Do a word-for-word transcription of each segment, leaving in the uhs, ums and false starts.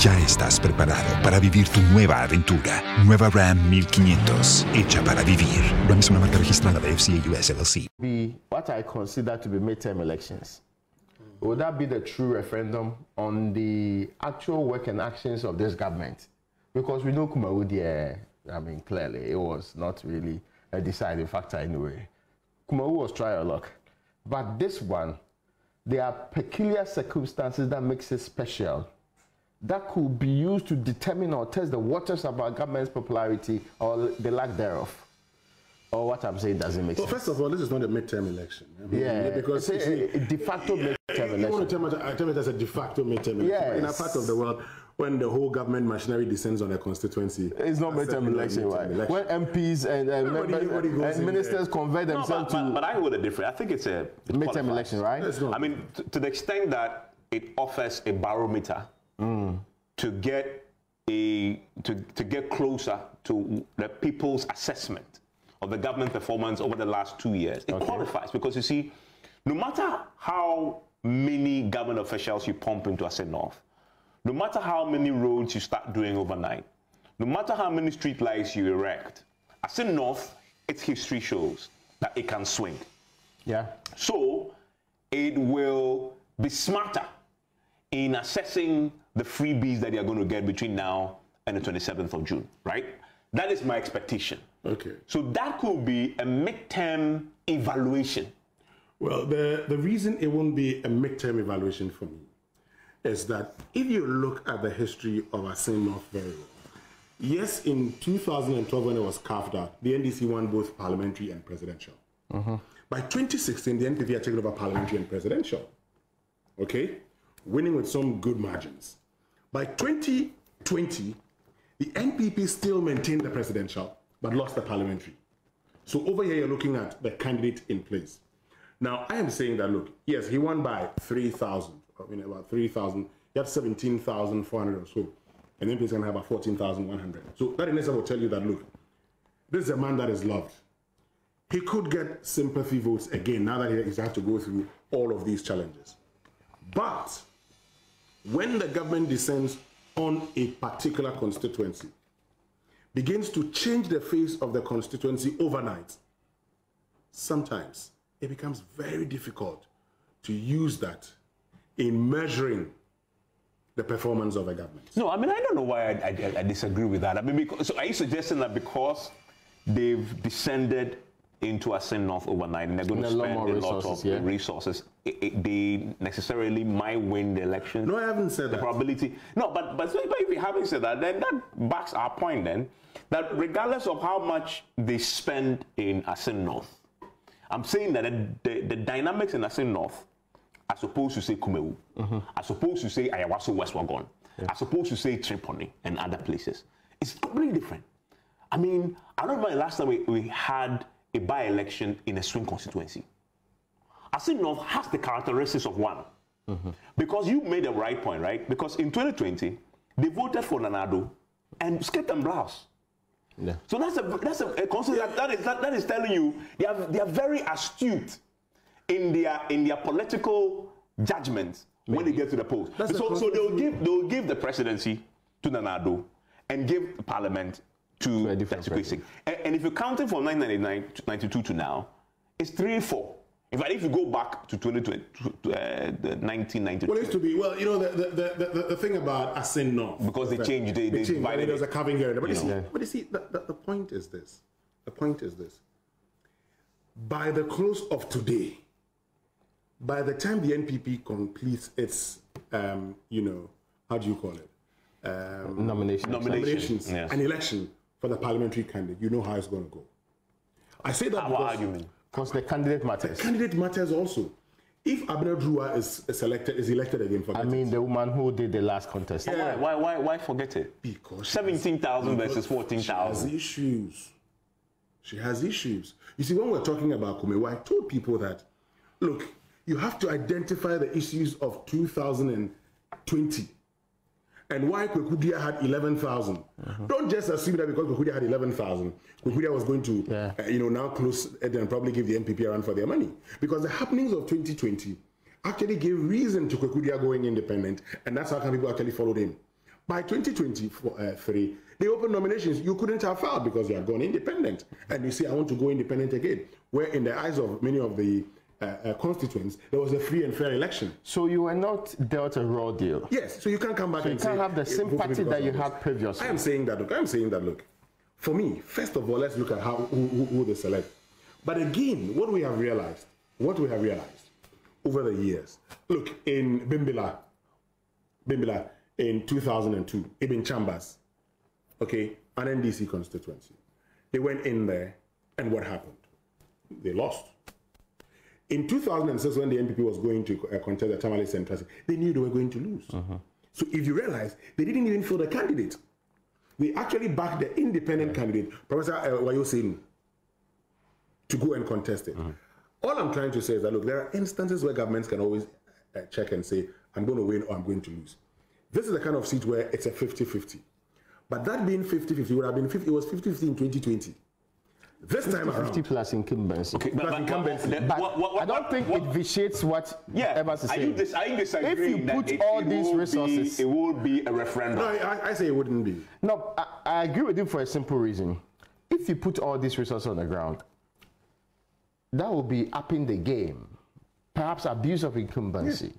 Ya estás preparado para vivir tu nueva aventura. Nueva Ram mil quinientos, hecha para vivir. Ram es una marca registrada de F C A U S L L C. Be what I consider to be midterm elections. Would that be the true referendum on the actual work and actions of this government? Because we know Kumawu there, I mean, clearly, it was not really a deciding factor anyway. Kumawu was trial luck. But this one, there are peculiar circumstances that makes it special that could be used to determine or test the waters of our government's popularity or the lack thereof. Or what I'm saying doesn't make well, sense. Well, first of all, this is not a midterm election. I mean, yeah, because it's a, a de facto yeah, midterm election. You want to term it, term it as a de facto midterm election. Yes. In a part of the world, when the whole government machinery descends on a constituency, it's not midterm election, right? Election. When M Ps and, uh, members, and in, ministers yeah. convert themselves no, but, to... But, but I would have different. I think it's a... It's midterm election, right? I mean, to, to the extent that it offers a barometer mm. to get a to, to get closer to the people's assessment of the government performance over the last two years. It okay. qualifies because, you see, no matter how many government officials you pump into Assin North, no matter how many roads you start doing overnight, no matter how many street lights you erect, Assin North, its history shows that it can swing. Yeah. So it will be smarter in assessing the freebies that they are going to get between now and the twenty-seventh of June, right? That is my expectation. Okay. So that could be a midterm evaluation. Well, the, the reason it won't be a midterm evaluation for me is that if you look at the history of Assin North very well, yes, in two thousand twelve, when it was carved out, the N D C won both parliamentary and presidential. Uh-huh. By twenty sixteen, the N P P had taken over parliamentary and presidential, okay? Winning with some good margins. By twenty twenty, the N P P still maintained the presidential, but lost the parliamentary. So over here, you're looking at the candidate in place. Now, I am saying that, look, yes, he won by three thousand, I mean, about three thousand. He had seventeen thousand four hundred or so, and then he's going to have about fourteen thousand one hundred. So that in itself will tell you that, look, this is a man that is loved. He could get sympathy votes again now that he's had to go through all of these challenges. But when the government descends on a particular constituency, begins to change the face of the constituency overnight, sometimes it becomes very difficult to use that in measuring the performance of a government. No, I mean, I don't know why I, I, I disagree with that. I mean, because, so are you suggesting that because they've descended into Assin North overnight and they're going and to spend a lot, a lot of yeah. resources, it, it, they necessarily might win the election? No, I haven't said the that. Probability. No, but, but if you haven't said that, then that backs our point then, that regardless of how much they spend in Assin North, I'm saying that the, the, the dynamics in Assin North, as opposed to say Kumawu, mm-hmm. as opposed to say Ayawaso West Wuogon, yeah. as opposed to say Treponi and other places, it's completely different. I mean, I remember the last time we, we had a by-election in a swing constituency. Assin North has the characteristics of one. Mm-hmm. Because you made a right point, right? Because in twenty twenty, they voted for Nana Addo and skirt and blouse. Yeah. So that's a that's a, a concept yeah. that, that is that, that is telling you they are they are very astute in their in their political judgments Maybe. when they get to the polls. That's so so they'll give they'll give the presidency to Nana Addo and give the parliament to a different precinct. And, and if you're counting from nineteen ninety-two to now, it's three four. In fact, if you go back to twenty twenty, uh, the nineteen ninety-two. Well, it used to be, well, you know, the the, the, the, the thing about Assin North. Because they changed, they, they, they changed. I mean, there was a carving area. But you, you see, but you see the, the, the point is this. The point is this. By the close of today, by the time the N P P completes its, um, you know, how do you call it? Um, Nomination. Nominations. Nominations. Yes. An election for the parliamentary candidate. You know how it's going to go. I say that our argument. Because the candidate matters. The candidate matters also. If Abena Durowaa is, is elected, is elected again, forget I mean, it. the woman who did the last contest. Yeah. Why, why, why forget it? Because seventeen thousand versus fourteen thousand. She has issues. She has issues. You see, when we're talking about Kumewu, I told people that, look, you have to identify the issues of two thousand twenty and why Kwekudia had eleven thousand. Mm-hmm. Don't just assume that because Kwekudia had eleven thousand, Kwekudia was going to, yeah. uh, you know, now close it and probably give the N P P a run for their money. Because the happenings of twenty twenty actually gave reason to Kwekudia going independent, and that's how come people actually followed him. By twenty twenty-three, uh, they opened nominations you couldn't have filed because you had gone independent. And you say, I want to go independent again. Where in the eyes of many of the uh, uh, constituents, there was a free and fair election. So you were not dealt a raw deal. Yes, so you can't come back so and say... you can't say, have the sympathy that you had previously. I am saying that, look, I am saying that, look. For me, first of all, let's look at how who, who, who they select. But again, what we have realized, what we have realized over the years, look, in Bimbila, Bimbila, in two thousand two, Ibn Chambers, okay, an N D C constituency. They went in there, and what happened? They lost. In two thousand six, when the N P P was going to uh, contest the Tamale Central, they knew they were going to lose. Uh-huh. So if you realize, they didn't even field the candidate. They actually backed the independent uh-huh. candidate, Professor uh, Wayoselu, to go and contest it. Uh-huh. All I'm trying to say is that, look, there are instances where governments can always uh, check and say, I'm going to win or I'm going to lose. This is the kind of seat where it's a fifty fifty. But that being fifty fifty would have been fifty, it was fifty fifty in twenty twenty. This time around. fifty plus incumbency. Okay, plus but, incumbency. But, but what, what, what, I don't think what, it vitiates what yeah, ever says. I think If you put it, all it these resources. Be, it will be a referendum. No, I, I say it wouldn't be. No, I, I agree with you for a simple reason. If you put all these resources on the ground, that will be upping the game. Perhaps abuse of incumbency. Yes.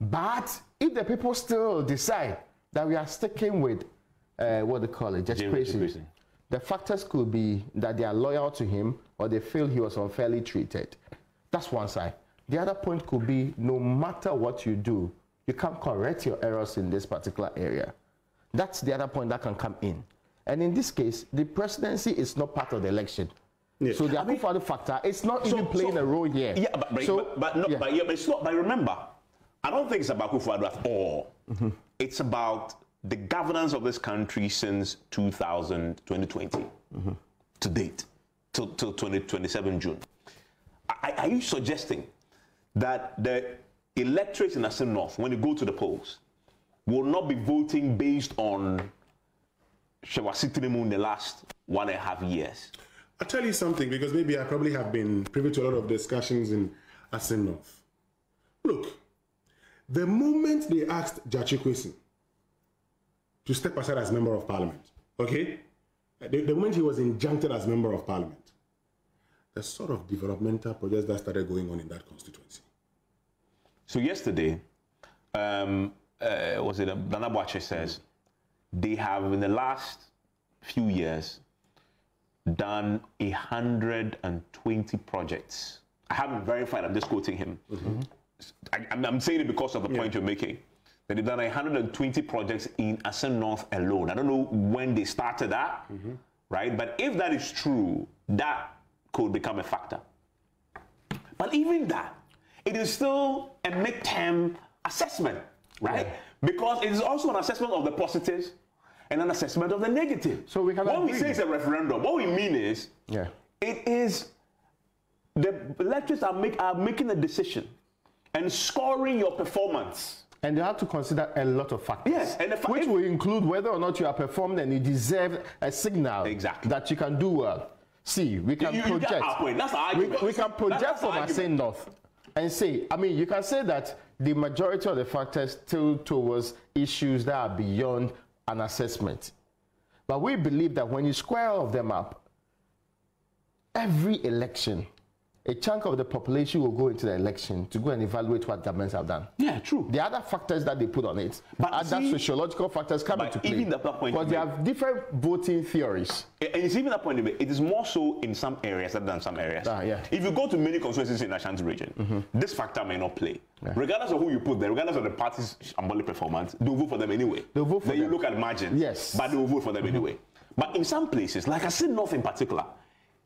But if the people still decide that we are sticking with uh, what they call it, Gyakye Quayson, the factors could be that they are loyal to him or they feel he was unfairly treated. That's one side. The other point could be no matter what you do, you can't correct your errors in this particular area. That's the other point that can come in. And in this case, the presidency is not part of the election. Yeah. So the Akufo-Addo factor is not so, even playing so, a role here. Yeah, but, but, so, but, but, no, yeah. But, yeah, but it's not, but remember, I don't think it's about Akufo-Addo at all. Mm-hmm. It's about the governance of this country since two thousand twenty mm-hmm. to date, till, till twenty twenty-seven June. I, are you suggesting that the electorate in Assin North, when you go to the polls, will not be voting based on Shewasi Tinubu in the last one and a half years? I'll tell you something, because maybe I probably have been privy to a lot of discussions in Assin North. Look. The moment they asked Gyakye Quayson to step aside as Member of Parliament, okay? The, the moment he was injuncted as Member of Parliament, the sort of developmental projects that started going on in that constituency. So yesterday, um, uh, was it Nana Boache says, they have in the last few years done one hundred twenty projects. I haven't verified, I'm just quoting him. Mm-hmm. I, I'm, I'm saying it because of the yeah. point you're making. That they've done one hundred twenty projects in Assin North alone. I don't know when they started that, mm-hmm. right? But if that is true, that could become a factor. But even that, it is still a midterm assessment, right? Yeah. Because it is also an assessment of the positives and an assessment of the negative. So we What we say is a referendum. What we mean is, yeah. it is the electors are, make, are making a decision and scoring your performance. And you have to consider a lot of factors. Yes, and the fa which will include whether or not you are performed and you deserve a signal exactly. that you can do well. See, we can you, you project. That's our argument. We, we can project from Assin North and say, I mean, you can say that the majority of the factors tilt towards issues that are beyond an assessment. But we believe that when you square all of them up, every election, a chunk of the population will go into the election to go and evaluate what governments have done. Yeah, true. The other factors that they put on it, but other see, sociological factors come into play. Even that point because they make, have different voting theories. And it's even that point, it is more so in some areas than some areas. Ah, yeah. If you go to many constituencies in the Ashanti region, mm-hmm. this factor may not play. Yeah. Regardless of who you put there, regardless of the party's shambolic performance, they'll vote for them anyway. They'll vote for then them. You look at margin, yes. but they'll vote for them mm-hmm. anyway. But in some places, like Assin North in particular,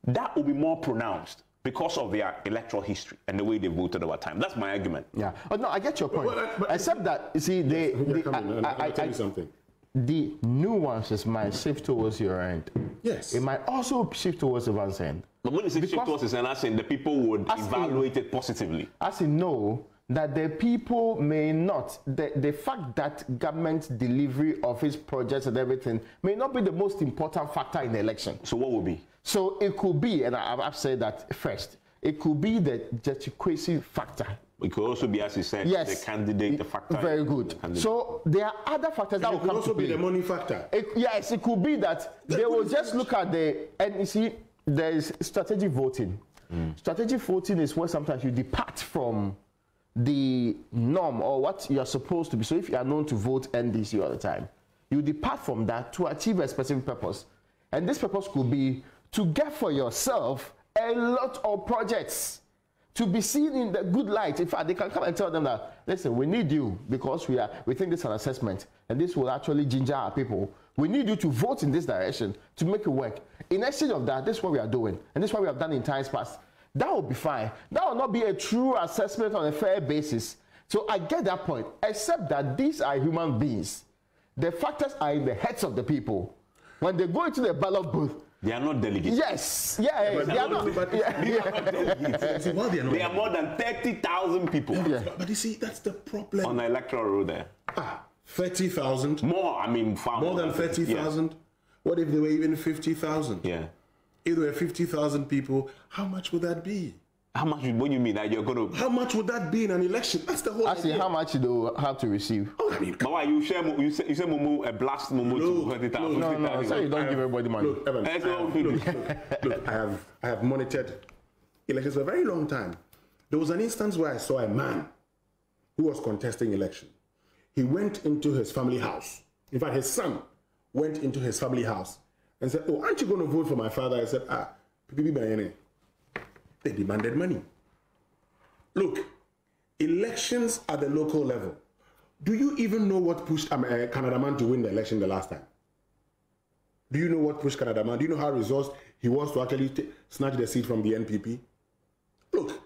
that will be more pronounced because of their electoral history and the way they voted over time. That's my argument. Yeah. Oh, no, I get your point. Well, well, I, but, Except that, you see, they... Yes, they I, I, I, I, I tell you something. the nuances might shift towards your end. Yes. It might also shift towards the one's end. But when you say shift towards his end, I think the people would evaluate it positively. As in, no, that the people may not. The, the fact that government's delivery of its projects and everything may not be the most important factor in the election. So what would be? So it could be, and I, I've said that first, it could be the Gyakye Quayson factor. It could also be, as you said, yes, the candidate, the factor. Very good. The so there are other factors and that will come to play. It could also be the money factor. It, yes, it could be that they will just look at the N D C. There is strategic voting. Mm. Strategic voting is where sometimes you depart from the norm or what you are supposed to be. So if you are known to vote N D C all the time, you depart from that to achieve a specific purpose. And this purpose could be to get for yourself a lot of projects to be seen in the good light. In fact, they can come and tell them that, listen, we need you because we are, we think this is an assessment and this will actually ginger our people. We need you to vote in this direction to make it work. In exchange of that, this is what we are doing and this is what we have done in times past. That will be fine. That will not be a true assessment on a fair basis. So I get that point, except that these are human beings. The factors are in the heads of the people. When they go into the ballot booth, they are not delegates. Yes. Yeah, yeah, yeah, they are not, not, but yeah, they yeah. are not delegates. See, well, they are, not they are more than thirty thousand people. Yeah. But, but you see, that's the problem. On the electoral roll there. Ah, thirty thousand. More, I mean, far more. More than thirty thousand? Yeah. What if they were even fifty thousand? Yeah. If there were fifty thousand people, how much would that be? How much, what do you mean that you're going to... How much would that be in an election? That's the whole Actually, idea. How much do you have to receive? Oh, I mean... But why, you share, you say, you say Mumu, a blast Mumu to twenty thousand. No, no, no, sorry, you don't give everybody money. Look, Evan, I, have, look, look, look I, have, I have monitored elections for a very long time. There was an instance where I saw a man who was contesting election. He went into his family house. In fact, his son went into his family house and said, oh, aren't you going to vote for my father? I said, ah, P P B Bayane. They demanded money. Look, elections at the local level. Do you even know what pushed um, uh, Canadaman to win the election the last time? Do you know what pushed Canadaman? Do you know how resourced he was to actually snatch the seat from the N P P? Look,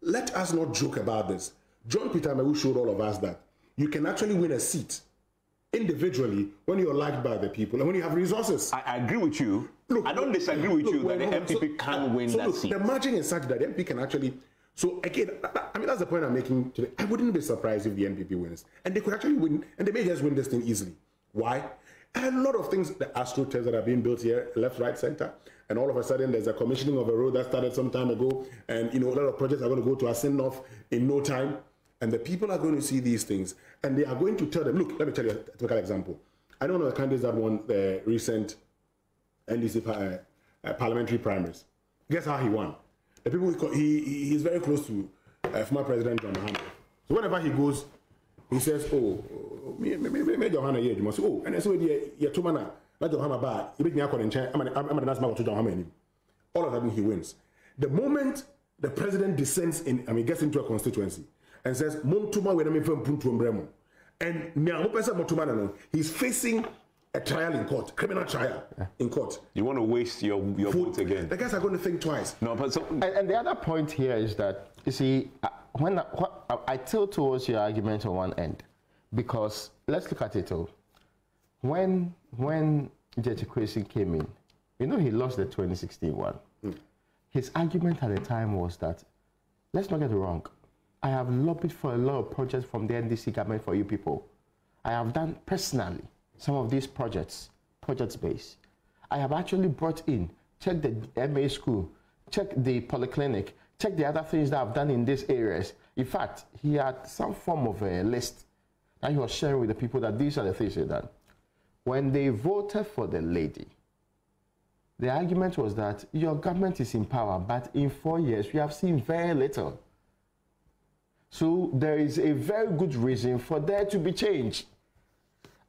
let us not joke about this. John Peter Mewu showed all of us that you can actually win a seat individually when you're liked by the people and when you have resources. I, I agree with you. Look, I don't disagree with look, you that the M P P so, can win so that look, seat. The margin is such that the M P P can actually... So again, I mean, that's the point I'm making today. I wouldn't be surprised if the N P P wins. And they could actually win, and they may just win this thing easily. Why? A lot of things, the astroturfs that are being built here, left, right, center, and all of a sudden there's a commissioning of a road that started some time ago, and you know, a lot of projects are going to go to Assin North in no time. And the people are going to see these things, and they are going to tell them, look, let me tell you a typical example. I don't know the candidates that won the recent N D C par uh, uh, parliamentary primaries. Guess how he won? The people he, he he's very close to uh, former President John Mahama. So whenever he goes, he says, oh, me, me, me, me, John Mahama here, you must. Oh, and so the yeah, two man, let John Mahama buy. He beat me up on the I'm an I'm an nice man to John Mahama in him. All of a sudden he wins. The moment the president descends in, I mean, gets into a constituency. And says, and he's facing a trial in court, criminal trial in court. You want to waste your, your vote again. The guys are going to think twice. No, but so and, and the other point here is that, you see, when I, what, I, I tilt towards your argument on one end, because let's look at it all. When when Gyakye Quayson came in, you know, he lost the twenty sixteen one. Mm. His argument at the time was that, let's not get it wrong. I have lobbied for a lot of projects from the N D C government for you people. I have done personally some of these projects, project-based. I have actually brought in, check the M A school, check the polyclinic, check the other things that I've done in these areas. In fact, he had some form of a list that he was sharing with the people that these are the things he'd done. When they voted for the lady, the argument was that your government is in power, but in four years, we have seen very little. So there is a very good reason for there to be change.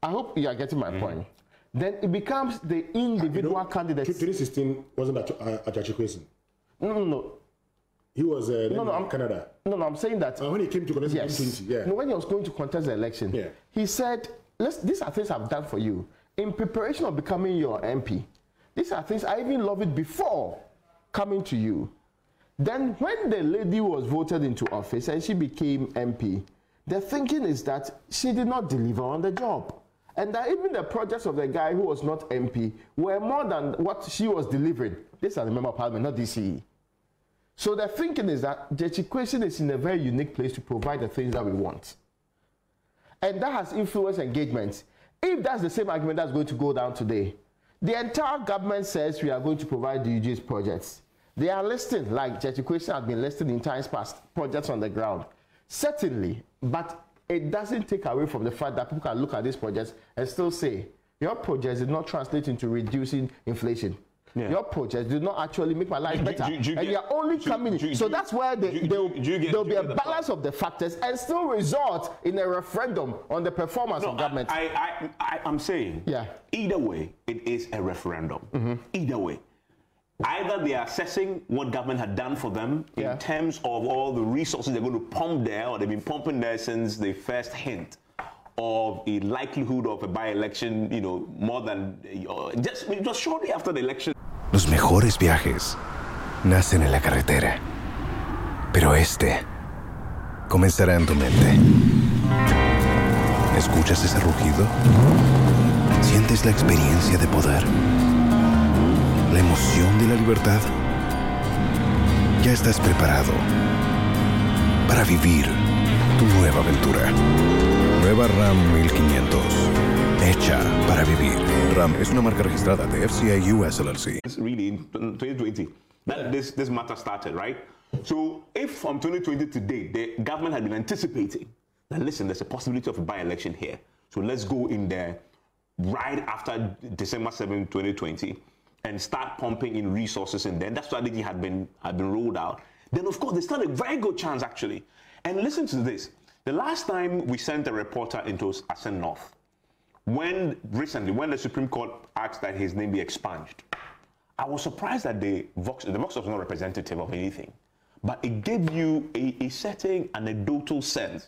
I hope you are getting my mm-hmm. point. Then it becomes the individual uh, you know, candidates. twenty sixteen wasn't that a Gyakye Quayson? No, no, no. He was uh, no, no, in I'm, Canada. No, no, I'm saying that. Uh, when he came to contest, yes. twenty twenty, yeah. No, when he was going to contest the election, yeah. He said, Let's, these are things I've done for you in preparation of becoming your M P. These are things I even loved before coming to you. Then when the lady was voted into office and she became M P, the thinking is that she did not deliver on the job. and that even the projects of the guy who was not M P were more than what she was delivering. This is a member of parliament, not D C E. So the thinking is that Gyakye Quayson is in a very unique place to provide the things that we want. And that has influenced engagement. If that's the same argument that's going to go down today, the entire government says we are going to provide the U G's projects. They are listing, like Gyakye Quayson has been listing in times past, projects on the ground. Certainly, but it doesn't take away from the fact that people can look at these projects and still say, your projects did not translate into reducing inflation. Yeah. Your projects do not actually make my life better. Do, do, do you get, and you're only do, coming in. Do, do, so that's where they, do, do, do get, there'll be a the balance part? Of the factors and still result in a referendum on the performance no, of government. I, I, I, I, I'm saying, yeah. either way, it is a referendum. Mm-hmm. Either way. Either they are assessing what government had done for them in yeah. terms of all the resources they're going to pump there, or they've been pumping there since the first hint of a likelihood of a by-election, you know, more than... Uh, just, just shortly after the election. Los mejores viajes nacen en la carretera, pero este comenzará en tu mente. ¿Escuchas ese rugido? ¿Sientes la experiencia de poder? La emoción de la libertad. Ya estás preparado para vivir tu nueva aventura. Nueva Ram mil quinientos. Hecha para vivir. Ram es una marca registrada de F C A U S L L C. It's really in twenty twenty that this this matter started, right? So if from twenty twenty to date the government had been anticipating that listen, there's a possibility of a by-election here, so let's go in there right after December seventh, twenty twenty. And start pumping in resources in there. That strategy had been had been rolled out. Then, of course, they stand a very good chance, actually. And listen to this. The last time we sent a reporter into Assin North, when recently, when the Supreme Court asked that his name be expunged, I was surprised that the Vox, the Vox was not representative of anything. But it gave you a, a certain anecdotal sense.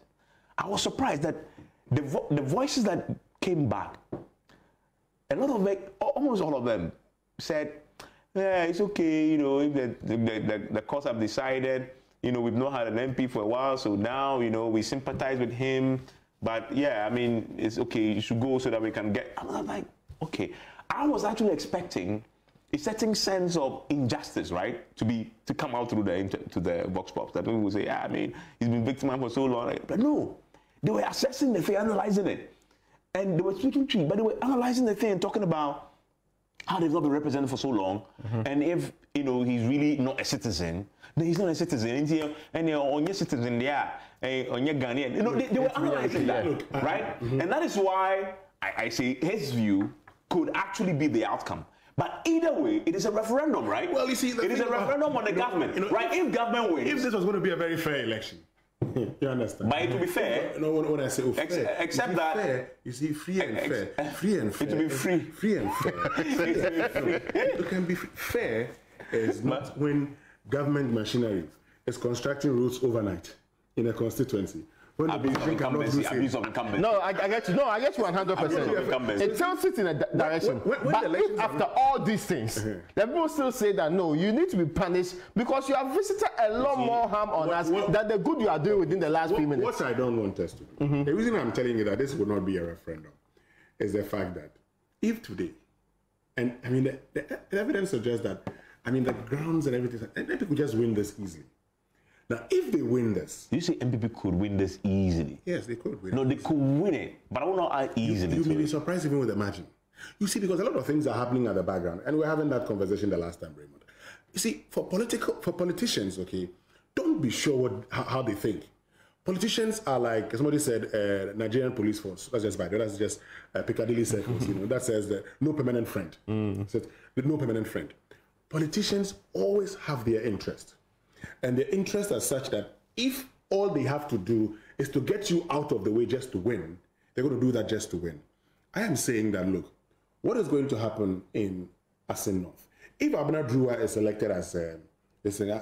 I was surprised that the, vo the voices that came back, a lot of them, almost all of them, said, yeah, it's okay, you know, if the, the, the, the courts have decided, you know, we've not had an M P for a while, so now, you know, we sympathize with him, but yeah, I mean, it's okay, you should go so that we can get... I was like, okay. I was actually expecting a certain sense of injustice, right, to be to come out through the to the vox pops, that people would say, yeah, I mean, he's been victimized for so long, but no, they were assessing the thing, analyzing it, and they were speaking to you, but they were analyzing the thing and talking about how they've not been represented for so long, mm-hmm. and if, you know, he's really not a citizen, then he's not a citizen, and they're on your citizen, yeah, on your Ghanaian, you know, they, they were analyzing that, yeah. right? Mm-hmm. And that is why I, I say his view could actually be the outcome. But either way, it is a referendum, right? Well, you see, it is a referendum on the government, know, right? If, if government wins. If this was going to be a very fair election, you understand? But it will be fair. No, when I say oh, fair, Ex except that fair, you see, free and fair, free and fair. It will be free, free and fair. It can be fair is not when government machinery is constructing roads overnight in a constituency. When abuse the incumbents, abuse of incumbents. No, I, I get you. No, I get you one hundred percent. It tells it in a direction. When, when, when but after are... all these things, uh -huh. the people still say that no, you need to be punished because you have visited a lot see, more harm on what, us what, than the good you are doing within the last what, few minutes. What I don't want us to do, mm -hmm. the reason I'm telling you that this will not be a referendum is the fact that if today, and I mean, the, the, the evidence suggests that, I mean, the grounds and everything, and people could just win this easily. Now, if they win this... You say N P P could win this easily. Yes, they could win no, it. No, they could win it, but I will not add easily. You, you may be surprised even with the margin. You see, because a lot of things are happening at the background, and we were having that conversation the last time, Raymond. You see, for political, for politicians, okay, don't be sure what how, how they think. Politicians are like, somebody said, uh, Nigerian police force. That's just bad. That's just uh, Piccadilly circles, you know. That says that no permanent friend. Mm. So no permanent friend. Politicians always have their interest. And the interests are such that if all they have to do is to get you out of the way just to win, they're going to do that just to win. I am saying that, look, what is going to happen in Assin North? If Abena Durowaa is elected as a,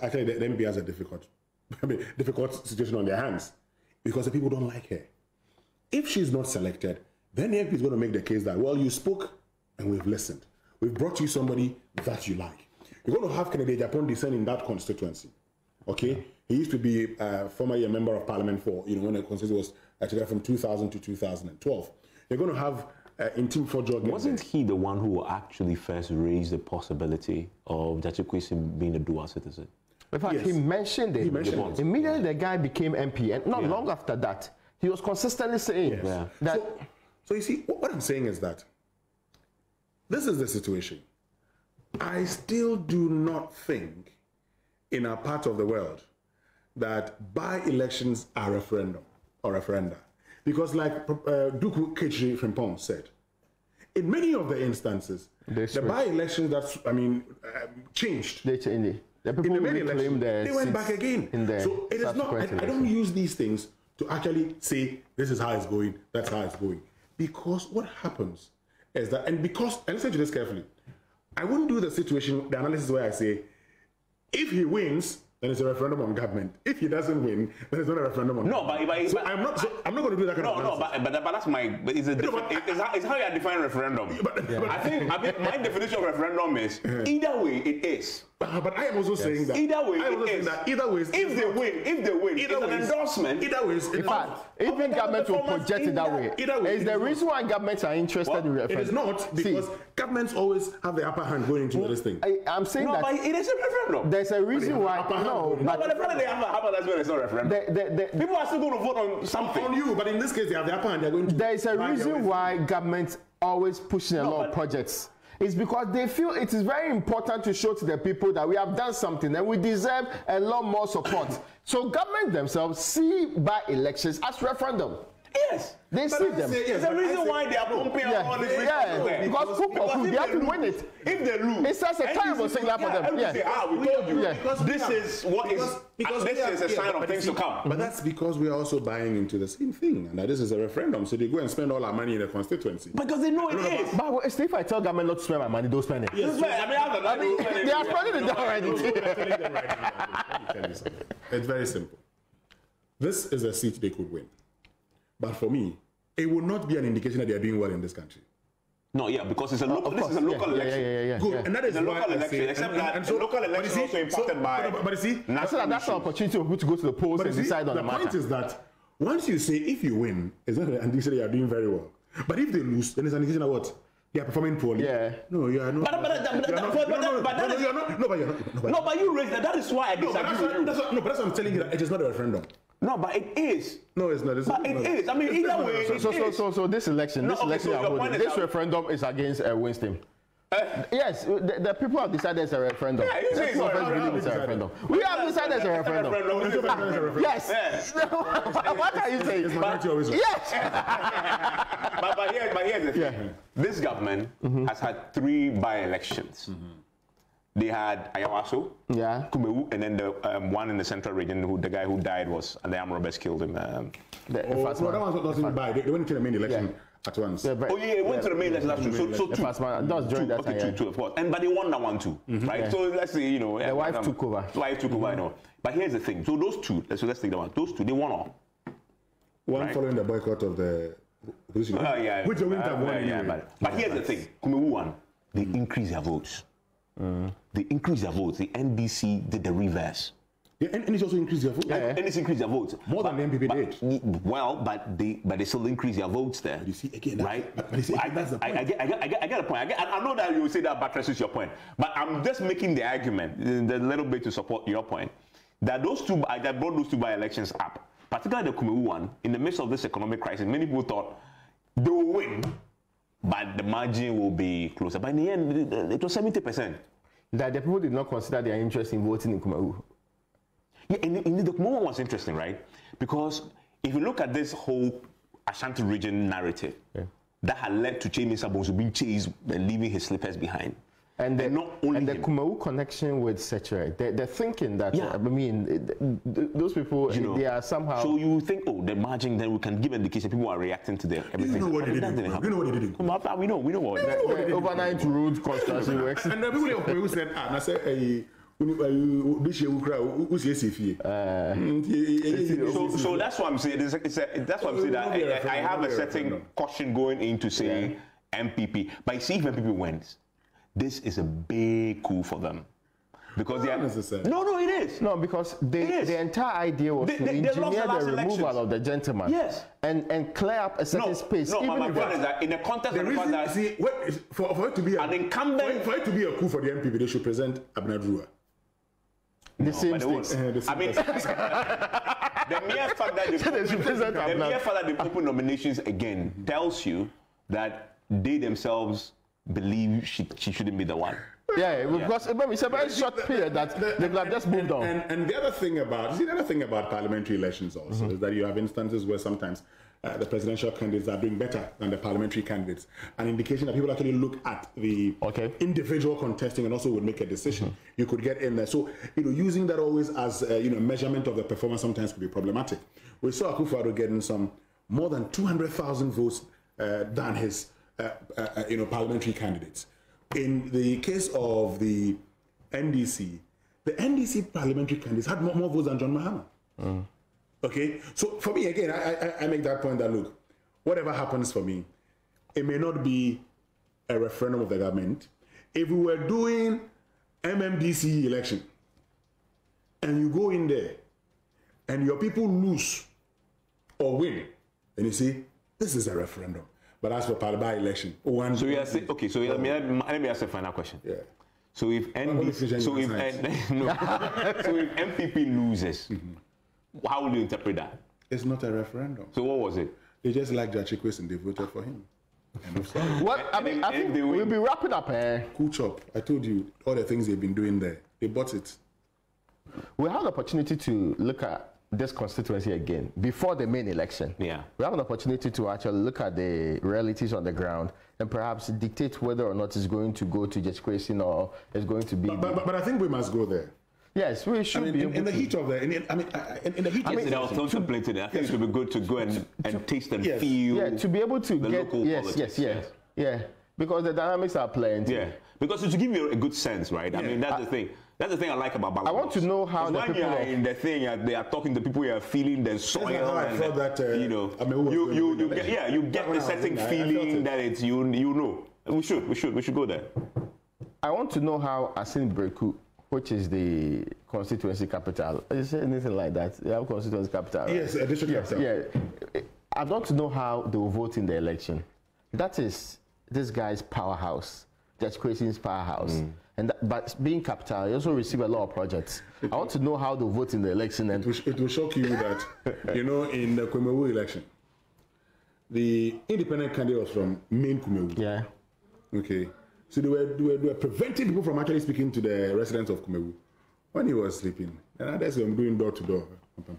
I think the M P has a difficult, I mean, difficult situation on their hands because the people don't like her. If she's not selected, then the M P is going to make the case that, well, you spoke and we've listened. We've brought you somebody that you like. You're going to have Kennedy Japon descend in that constituency. Okay, yeah. He used to be uh, formerly a member of parliament for, you know, when the constituency was actually from two thousand to two thousand twelve. You're going to have uh, in Team four Jordan. Wasn't he the one who actually first raised the possibility of Gyakye Quayson being a dual citizen? In fact, yes. he mentioned it. He mentioned it. Immediately, the guy became M P, and not yeah. long after that, he was consistently saying yes. yeah. that. So, so you see, what I'm saying is that this is the situation. I still do not think in our part of the world that by-elections are referendum or referenda. Because like uh, Duku Kechi Frimpong said, in many of the instances, they the by-elections that, I mean, uh, changed. They changed. The people in the many elections, they went back again. So it is not, I, I don't use these things to actually say, this is how it's going, that's how it's going. Because what happens is that, and because, and listen to this carefully, I wouldn't do the situation, the analysis where I say, if he wins, then it's a referendum on government. If he doesn't win, then it's not a referendum on no, government. No, but, but, so but I'm not. So I'm not going to do that kind no, of analysis. No, no, but, but but that's my. But it's a no, but, it, it's, how, it's how you define referendum. But, yeah. but, I think I mean, my definition of referendum is either way it is. But, but I am also yes. saying that either way it is. That either way, if they not, win, if they win, either it's ways, an endorsement. Either way, it's in fact, even governments will project it that way. Either way, it's the reason why governments are interested well, in referendum. It is not because governments always have the upper hand going into this thing. I'm saying that it is a referendum. There's a reason why. No, no, but, but the fact that they have the upper hand, that's where it's not a referendum. The, the, the, people are still going to vote on something. On you, but in this case, they have the upper hand. They're going to. There is a reason why governments always pushing a no, lot of projects. It's because they feel it is very important to show to the people that we have done something and we deserve a lot more support. So government themselves see by-elections as referendum. Yes. They but see them. Say, yes, there's a reason say, why they are pumping out all this. Yeah, yeah. Because, because, because they, they have to win it. If they lose, it's such a terrible signal for them. Yeah. Say, ah, we told you. Yeah. Because this have, is what because, is. Because this have, is a yeah, sign of things see, to come. But mm-hmm. that's because we are also buying into the same thing, and that this is a referendum. So they go and spend all our money in the constituency. Because they know it is. But well, if I tell government not to spend my money, don't spend it. Yes. I mean, they are spending it already. It's very simple. This is a seat they could win. But for me, it will not be an indication that they are doing well in this country. No, yeah, because it's a local. Uh, this course, is a local yeah, election. Yeah, yeah, yeah, yeah. Good, yeah. and that is a local election. Say, except and, that and so, local election see, also impacted so, by. But, but see, that's an opportunity for people to go to the polls and see, decide on the, the matter. The point is that once you say if you win, it's not an indication that you are doing very well. But if they lose, then it's an indication of what. They are performing poorly. Yeah. No, you are not. But that is not. No, but you're not. No, but you raised that. That is why I disagree. No, but that's what I'm telling you. That it is not a referendum. No, but it is. No, it's not. It's but not, it not. Is. I mean, it's either way, so, so, so, so, so this election, no, this okay, election, so holding, this referendum is against uh, Winston. Uh, yes, the, the people have decided it's a referendum. Yeah, you say so. It's a referendum. We have decided it's a referendum. Yes. What are you saying? It's minority always right. Yes. But but here's but here's the thing. Yeah. This government mm-hmm. has had three by-elections. Mm-hmm. They had Ayawaso, yeah. Kumawu, and then the um, one in the central region, who the guy who died was, and the armed robbers killed him. Um, the, the oh, first no, that one wasn't the by. They, they went to the main election yeah. at once. Yeah, but, oh, yeah, it went yeah, to the main yeah, election, yeah, so, so two. First one, that was during two, that okay, time, two, yeah. two, of course. And, but they won that one, too, mm-hmm. right? Yeah. So let's say, you know. The wife um, took over. Wife took mm-hmm. over, I know. But here's the thing. So those two, so let's take that one. Those two, they won all. One right? following the boycott of the. Which uh, yeah, the winter uh, won. Yeah, yeah, but but here's the thing. Kumawu won. They increased their votes. Mm. They increased their votes. The N D C did the reverse. Yeah, and, and it's also increased their votes. Yeah, yeah. And it's increased their votes. More but, than the N P P did. Well, but they but they still increased their votes there. You see, again, right? But, but you see, again, I, that's the point. I, I, get, I, get, I, get, I get a point. I, get, I know that you say that buttresses your point. But I'm just making the argument, a little bit to support your point, that those two, that brought those two by-elections up, particularly the Kumawu one, in the midst of this economic crisis, many people thought they will win. But the margin will be closer. But in the end, it was seventy percent. That the people did not consider their interest in voting in Kumawu. Yeah, and, and the Kumawu was interesting, right? Because if you look at this whole Ashanti region narrative, yeah. that had led to Che Misa Bosu being chased and leaving his slippers behind. And, and the, not only and the Kumawu connection with Sechurek, they're, they're thinking that, yeah. I mean, those people, you know, they are somehow... So you think, oh, the margin, then we can give indication people are reacting to their everything. You know what I mean, they did. You know what they did. Well, we know, we know what. Know what overnight road construction works. And the people who said, ah, I said, so, so that's what I'm saying. It's a, it's a, that's what I'm saying. That I, I have a certain caution going into saying yeah. M P P. But you see, if M P P wins, this is a big coup for them. Because they are necessary. No, no, it is. No, because they, is. the entire idea was they, to they, engineer they lost the, the removal elections. of the gentleman. Yes. And and clear up a certain no, space. No, even my point is that in the context the of reason, that see, what, for, for it to be an a, incumbent, for it, for it to be a coup for the N P P, they should present Abena Durowaa. The no, same things. Uh, the same I mean, the mere fact that they the mere fact that they open nominations again mm-hmm. tells you that they themselves believe she, she shouldn't be the one. Yeah, because yeah. it's a very short period that the, they could have just moved on. And, and the other thing about see, the other thing about parliamentary elections also mm-hmm. is that you have instances where sometimes uh, the presidential candidates are doing better than the parliamentary candidates. An indication that people actually look at the okay. individual contesting and also would make a decision. Mm-hmm. You could get in there. So you know, using that always as uh, you know measurement of the performance sometimes could be problematic. We saw Akufo-Addo getting some more than two hundred thousand votes uh, than his uh, uh, you know parliamentary candidates. In the case of the N D C, the N D C parliamentary candidates had more, more votes than John Mahama. Mm. Okay? So for me, again, I, I, I make that point that, look, whatever happens for me, it may not be a referendum of the government. If we were doing M M D C election, and you go in there, and your people lose or win, then you say, this is a referendum. But as for by election, one. So we are saying, okay. So let me let me ask a final question. Yeah. So if N D C, so if N, no, so if N P P loses, mm-hmm. how will you interpret that? It's not a referendum. So what was it? They just like Gyakye Quayson. They voted for him. What I mean, I think we'll be wrapping up. Eh? Cool chop. I told you all the things they've been doing there. They bought it. We have the opportunity to look at this constituency again before the main election. Yeah, we have an opportunity to actually look at the realities on the ground and perhaps dictate whether or not it's going to go to Gyakye Quayson or it's going to be. But, but, but I think we must go there. Yes, we should I mean, be in, in the heat of the. In, I mean, in, in the heat. I mean, I was contemplating. I think it would be good to go and, and taste and yes. feel. Yeah, to be able to the get local yes, politics. Yes, yes, yes, yeah, because the dynamics are plenty. Yeah, because to give you a good sense, right? Yeah. I mean, that's I, the thing. That's the thing I like about Balanced. I want to know how the when people you are in the thing, you are, they are talking to people, you are feeling the soil. Yes, I and felt that, uh, you know, I mean, you, you, you get, yeah, you get the certain feeling it. that it's, you you know. We should, we should, we should go there. I want to know how Assin Bereku, which is the constituency capital, is there anything like that? They have constituency capital. Right? Yes, a district yes, capital. Yeah. I want to know how they will vote in the election. That is this guy's powerhouse, Gyakye Quayson's powerhouse. Mm. And that, but being capital, you also receive a lot of projects. I want to know how they vote in the election. And it will, it will shock you that, you know, in the Kumawu election, the independent candidate was from main Kumawu. Yeah. Okay. So they were, they, were, they were preventing people from actually speaking to the residents of Kumawu when he was sleeping. And others were doing door to door. You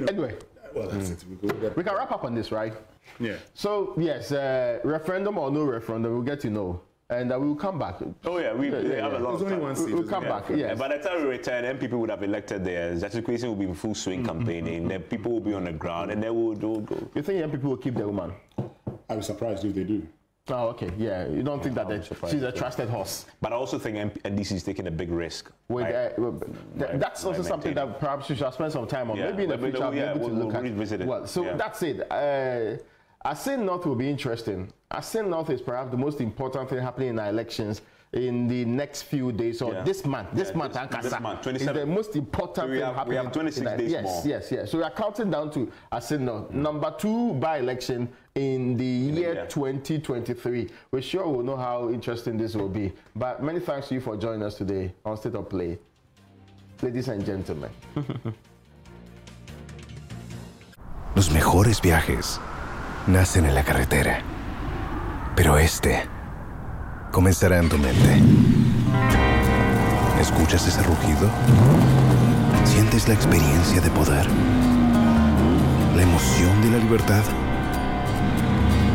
know, anyway, well, that's mm. it. We, go, we can wrap up on this, right? Yeah. So, yes, uh, referendum or no referendum, we'll get to know. And uh, we'll come back. Oh, yeah, we, yeah, we yeah, have yeah. a lot There's of time. Only one seat, we'll come it? back, yeah. yes. And by the time we return, N P P would have elected theirs. That situation will be in full swing mm-hmm. campaigning. Then people will be on the ground and they will do go. You think N P P will keep their woman? I'll be surprised if they do. Oh, okay. Yeah, you don't yeah, think that they, she's a trusted horse. But I also think N D C is taking a big risk. With, uh, by, that's by also by something that perhaps we should spend some time on. Yeah. Maybe in the we'll, future, we'll, yeah, able we'll, to we'll look revisit at. It. Well, so yeah. that's it. Uh, Assin North will be interesting. Assin North is perhaps the most important thing happening in our elections in the next few days or yeah. this month. This yeah, month, this, this month, is the most important so thing have, happening. We have twenty-six in days yes, more. Yes, yes, yes. So we are counting down to Assin North. Mm-hmm. Number two by-election in the year yeah. twenty twenty-three. We're sure we'll know how interesting this will be. But many thanks to you for joining us today on State of Play. Ladies and gentlemen. Los mejores viajes nacen en la carretera. Pero este comenzará en tu mente. ¿Escuchas ese rugido? ¿Sientes la experiencia de poder? ¿La emoción de la libertad?